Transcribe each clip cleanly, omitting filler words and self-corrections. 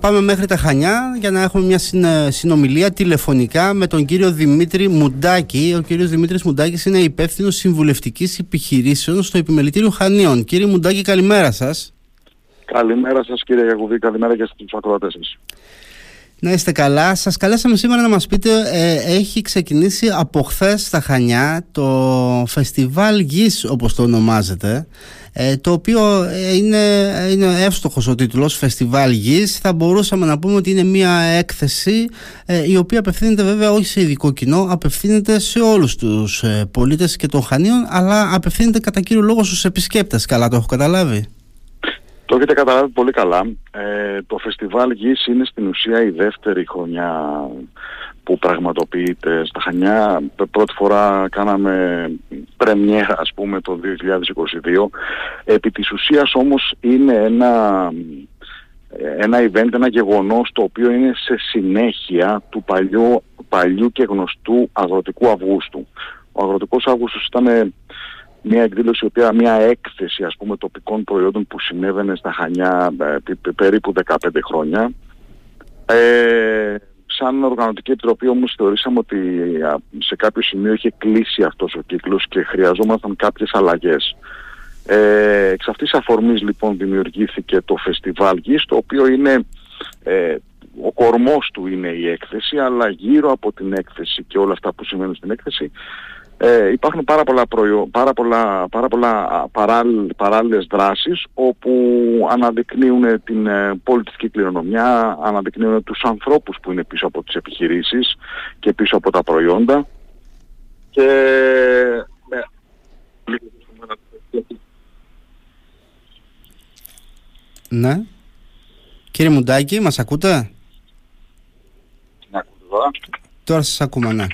Πάμε μέχρι τα Χανιά για να έχουμε μια συνομιλία τηλεφωνικά με τον κύριο Δημήτρη Μουντάκη. Ο κύριος Δημήτρης Μουντάκης είναι υπεύθυνος συμβουλευτικής επιχειρήσεων στο Επιμελητήριο Χανίων. Κύριε Μουντάκη, καλημέρα σας. Καλημέρα σας κύριε Γιακουδή, καλημέρα και στους ακροατές σας. Να είστε καλά. Σας καλέσαμε σήμερα να μας πείτε, έχει ξεκινήσει από χθες στα Χανιά το Φεστιβάλ Γης, όπως το ονομάζεται, το οποίο είναι εύστοχος ο τίτλος, Φεστιβάλ Γης. Θα μπορούσαμε να πούμε ότι είναι μια έκθεση η οποία απευθύνεται βέβαια όχι σε ειδικό κοινό, απευθύνεται σε όλους τους πολίτες και των Χανίων, αλλά απευθύνεται κατά κύριο λόγο στους επισκέπτες. Καλά το έχω καταλάβει? Το έχετε καταλάβει πολύ καλά. Το Φεστιβάλ Γης είναι στην ουσία η δεύτερη χρονιά που πραγματοποιείται στα Χανιά. Πρώτη φορά κάναμε πρεμιέρα, ας πούμε, το 2022. Επί της ουσίας όμως είναι ένα event, ένα γεγονός το οποίο είναι σε συνέχεια του παλιού και γνωστού Αγροτικού Αυγούστου. Ο Αγροτικός Αύγουστος ήταν μια εκδήλωση, μια έκθεση ας πούμε τοπικών προϊόντων που συνέβαινε στα Χανιά περίπου 15 χρόνια. Σαν οργανωτική επιτροπή όμως θεωρήσαμε ότι σε κάποιο σημείο είχε κλείσει αυτός ο κύκλος και χρειαζόμασταν κάποιες αλλαγές. Εξ αυτής αφορμής λοιπόν δημιουργήθηκε το Φεστιβάλ Γης, το οποίο είναι... ο κορμός του είναι η έκθεση, αλλά γύρω από την έκθεση και όλα αυτά που συμβαίνουν στην έκθεση υπάρχουν πάρα πολλά παράλληλες δράσεις όπου αναδεικνύουν την πολιτιστική κληρονομιά, αναδεικνύουν τους ανθρώπους που είναι πίσω από τις επιχειρήσεις και πίσω από τα προϊόντα. Και... Ναι. Κύριε Μουντάκη, μας ακούτε? Να ακούτε τώρα. Τώρα σας ακούμε, ναι.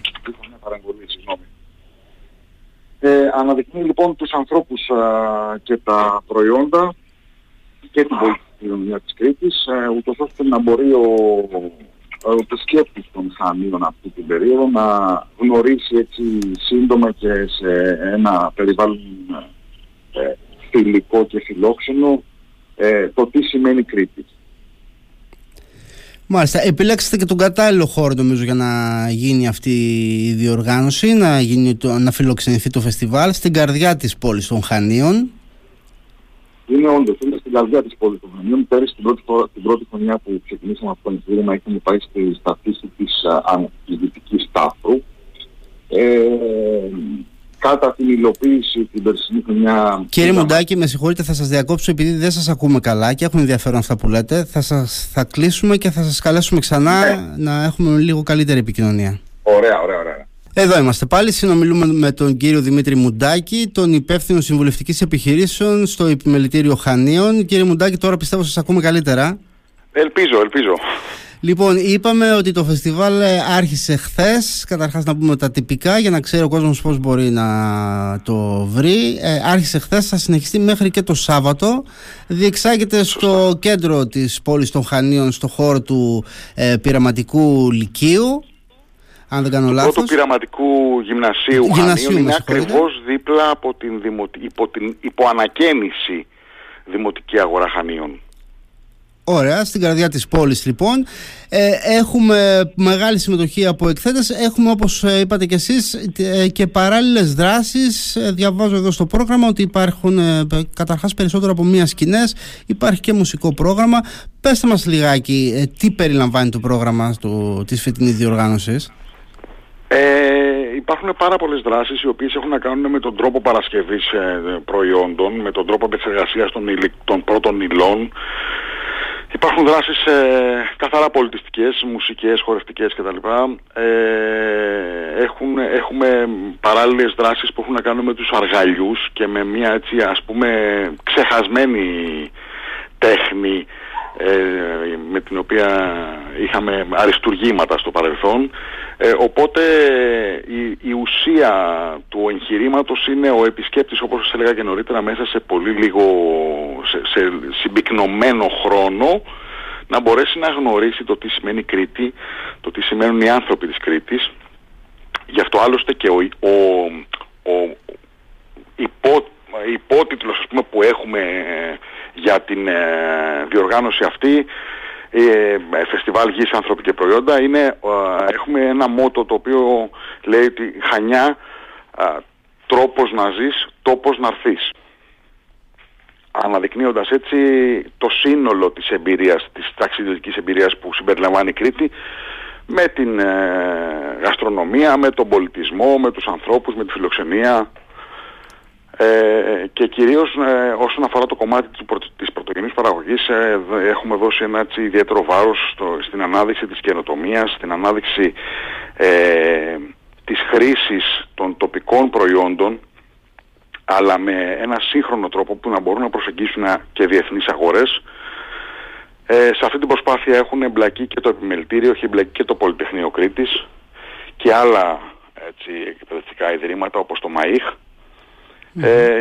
Αναδεικνύει λοιπόν τους ανθρώπους και τα προϊόντα και την πολιτική κοινωνία της Κρήτης, ούτως ώστε να μπορεί ο σκέπτης των Χανίων αυτή την περίοδο να γνωρίσει έτσι σύντομα και σε ένα περιβάλλον φιλικό και φιλόξενο το τι σημαίνει Κρήτη. Μάλιστα, επιλέξετε και τον κατάλληλο χώρο νομίζω για να γίνει αυτή η διοργάνωση, να φιλοξενηθεί το φεστιβάλ στην καρδιά της πόλης των Χανίων. Είναι όντως, είναι στην καρδιά της πόλης των Χανίων. Πέρυσι την πρώτη χρονιά που ξεκινήσαμε από τον Ιδρύμα είχαμε πάει στη σταθήση της Δυτικής Τάφρου. Κατά την υλοποίηση την περσινή χρονιά... Κύριε Μουντάκη, με συγχωρείτε, θα σας διακόψω επειδή δεν σας ακούμε καλά και έχουν ενδιαφέρον αυτά που λέτε. Θα κλείσουμε και θα σας καλέσουμε ξανά να έχουμε λίγο καλύτερη επικοινωνία. Ωραία. Εδώ είμαστε πάλι, συνομιλούμε με τον κύριο Δημήτρη Μουντάκη, τον υπεύθυνο συμβουλευτικής επιχειρήσεων στο Επιμελητήριο Χανίων. Κύριε Μουντάκη, τώρα πιστεύω σας ακούμε καλύτερα. Ελπίζω. Λοιπόν, είπαμε ότι το φεστιβάλ άρχισε χθες. Καταρχάς να πούμε τα τυπικά για να ξέρει ο κόσμος πώς μπορεί να το βρει. Άρχισε χθες, θα συνεχιστεί μέχρι και το Σάββατο. Διεξάγεται στο κέντρο της πόλης των Χανίων, στο χώρο του πειραματικού λυκείου. Αν δεν κάνω λάθος. Το πρώτο πειραματικού γυμνασίου Χανίων είναι ακριβώς δίπλα από την υποανακαίνιση Δημοτική Αγορά Χανίων. Ωραία, στην καρδιά της πόλης λοιπόν. Έχουμε μεγάλη συμμετοχή από εκθέτες. Έχουμε, όπως είπατε και εσείς, και παράλληλες δράσεις. Διαβάζω εδώ στο πρόγραμμα ότι υπάρχουν καταρχάς περισσότερο από μία σκηνές. Υπάρχει και μουσικό πρόγραμμα. Πέστε μας λιγάκι τι περιλαμβάνει το πρόγραμμα της φετινής διοργάνωσης. Υπάρχουν πάρα πολλές δράσεις οι οποίες έχουν να κάνουν με τον τρόπο παρασκευής προϊόντων, με τον τρόπο επεξεργασίας των πρώτων υλών. Υπάρχουν δράσεις καθαρά πολιτιστικές, μουσικές, χορευτικές κτλ. Έχουμε παράλληλες δράσεις που έχουν να κάνουν με τους αργαλιούς και με μια έτσι ας πούμε ξεχασμένη τέχνη με την οποία είχαμε αριστουργήματα στο παρελθόν. Οπότε η ουσία του εγχειρήματος είναι ο επισκέπτης, όπως σας έλεγα και νωρίτερα, μέσα σε πολύ λίγο, σε συμπυκνωμένο χρόνο να μπορέσει να γνωρίσει το τι σημαίνει Κρήτη, το τι σημαίνουν οι άνθρωποι της Κρήτης. Γι' αυτό άλλωστε και ο υπότιτλος ας πούμε, που έχουμε για την διοργάνωση αυτή Φεστιβάλ Γης, άνθρωποι και προϊόντα, είναι, έχουμε ένα μότο το οποίο λέει ότι Χανιά, τρόπος να ζεις, τόπος να αρθείς, αναδεικνύοντας έτσι το σύνολο της εμπειρίας, της ταξιδιωτικής εμπειρίας που συμπεριλαμβάνει η Κρήτη, με την γαστρονομία, με τον πολιτισμό, με τους ανθρώπους, με τη φιλοξενία, και κυρίως όσον αφορά το κομμάτι της πρωτογενής παραγωγής, έχουμε δώσει ένα έτσι ιδιαίτερο βάρος στην ανάδειξη της καινοτομίας, στην ανάδειξη της χρήσης των τοπικών προϊόντων, αλλά με ένα σύγχρονο τρόπο που να μπορούν να προσεγγίσουν και διεθνείς αγορές. Σε αυτή την προσπάθεια έχουν εμπλακεί και το Επιμελητήριο, έχει εμπλακεί και το Πολυτεχνείο Κρήτης και άλλα έτσι εκπαιδευτικά ιδρύματα όπως το ΜΑΙΧ,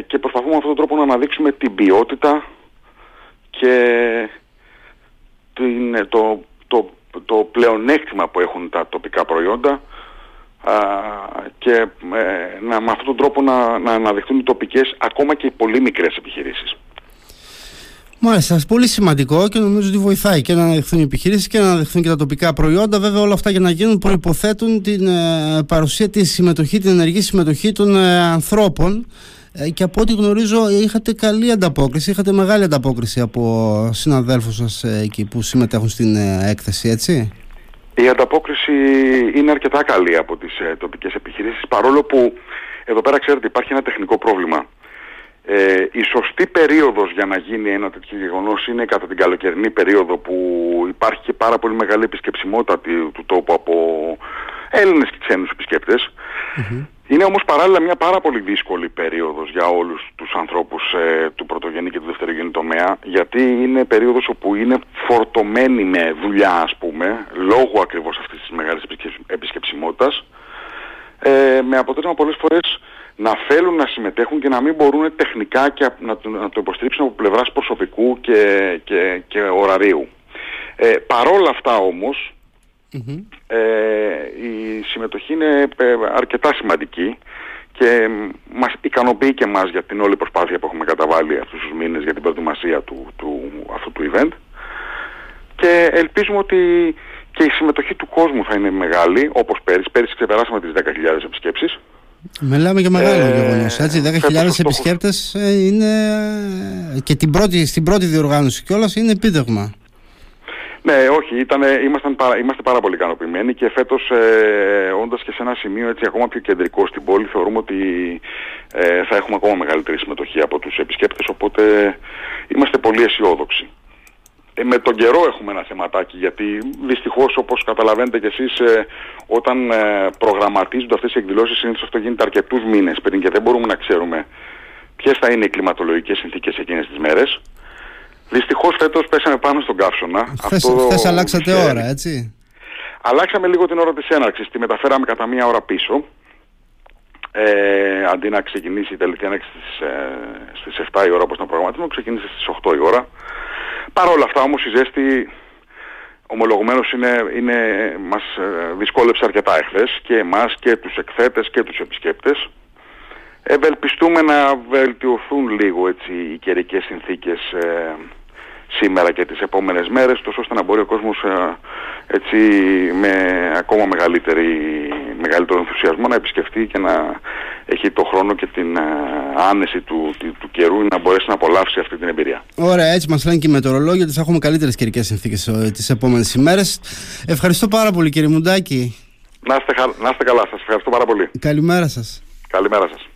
και προσπαθούμε με αυτόν τον τρόπο να αναδείξουμε την ποιότητα και το πλεονέκτημα που έχουν τα τοπικά προϊόντα, και με αυτόν τον τρόπο να αναδειχθούν οι τοπικές, ακόμα και οι πολύ μικρές επιχειρήσεις. Μάλιστα, πολύ σημαντικό, και νομίζω ότι βοηθάει και να αναδειχθούν οι επιχειρήσεις και να αναδειχθούν και τα τοπικά προϊόντα. Βέβαια, όλα αυτά για να γίνουν προϋποθέτουν την παρουσία, τη συμμετοχή, την ενεργή συμμετοχή των ανθρώπων, και από ό,τι γνωρίζω είχατε καλή ανταπόκριση, είχατε μεγάλη ανταπόκριση από συναδέλφους σας εκεί που συμμετέχουν στην έκθεση, έτσι. Η ανταπόκριση είναι αρκετά καλή από τις τοπικές επιχειρήσεις, παρόλο που εδώ πέρα ξέρετε υπάρχει ένα τεχνικό πρόβλημα. Η σωστή περίοδος για να γίνει ένα τέτοιο γεγονός είναι κατά την καλοκαιρινή περίοδο, που υπάρχει και πάρα πολύ μεγάλη επισκεψιμότητα του τόπου από Έλληνες και ξένους επισκέπτες. Είναι όμως παράλληλα μια πάρα πολύ δύσκολη περίοδος για όλους τους ανθρώπους του πρωτογενή και του δευτερογενή τομέα, γιατί είναι περίοδος όπου είναι φορτωμένοι με δουλειά, ας πούμε, λόγω ακριβώς αυτής της μεγάλης επισκεψιμότητας, με αποτέλεσμα πολλές φορές να θέλουν να συμμετέχουν και να μην μπορούν τεχνικά και να το υποστηρίξουν από πλευράς προσωπικού και ωραρίου. Παρόλα αυτά όμως, η συμμετοχή είναι αρκετά σημαντική και μας ικανοποιεί και μας για την όλη προσπάθεια που έχουμε καταβάλει αυτούς τους μήνες για την προετοιμασία του αυτού του event, και ελπίζουμε ότι και η συμμετοχή του κόσμου θα είναι μεγάλη όπως πέρυσι. Πέρυσι ξεπεράσαμε τις 10.000 επισκέψεις. Μιλάμε για μεγάλο γεγονός, έτσι, 10.000 επισκέπτες είναι, και στην πρώτη διοργάνωση κιόλας είναι επίτευγμα. Ναι, όχι, είμαστε πάρα πολύ ικανοποιημένοι, και φέτος όντας και σε ένα σημείο έτσι ακόμα πιο κεντρικό στην πόλη, θεωρούμε ότι θα έχουμε ακόμα μεγαλύτερη συμμετοχή από τους επισκέπτες, οπότε είμαστε πολύ αισιόδοξοι. Με τον καιρό έχουμε ένα θεματάκι, γιατί δυστυχώς, όπως καταλαβαίνετε κι εσείς, όταν προγραμματίζονται αυτές οι εκδηλώσεις, συνήθως αυτό γίνεται αρκετούς μήνες πριν και δεν μπορούμε να ξέρουμε ποιες θα είναι οι κλιματολογικές συνθήκες εκείνες τις μέρες. Δυστυχώς φέτος πέσαμε πάνω στον καύσωνα. Χθες αλλάξατε ώρα, έτσι. Αλλάξαμε λίγο την ώρα της έναρξης, τη μεταφέραμε κατά μία ώρα πίσω. Αντί να ξεκινήσει η τελική έναρξη στις 7 η ώρα όπως ήταν προγραμματισμένο, ξεκίνησε στις 8 η ώρα. Παρ' όλα αυτά όμως η ζέστη, ομολογουμένως, μας δυσκόλεψε αρκετά εχθές, και εμάς και τους εκθέτες και τους επισκέπτες. Ευελπιστούμε να βελτιωθούν λίγο έτσι οι καιρικές συνθήκες σήμερα και τις επόμενες μέρες, τόσο ώστε να μπορεί ο κόσμος έτσι με ακόμα μεγαλύτερο ενθουσιασμό να επισκεφτεί και να έχει το χρόνο και την άνεση του καιρού να μπορέσει να απολαύσει αυτή την εμπειρία. Ωραία, έτσι μας λένε και οι μετεωρολόγοι, ότι θα έχουμε καλύτερες καιρικές συνθήκες τις επόμενες ημέρες. Ευχαριστώ πάρα πολύ, κύριε Μουντάκη. Να είστε καλά, σας ευχαριστώ πάρα πολύ. Καλημέρα σας.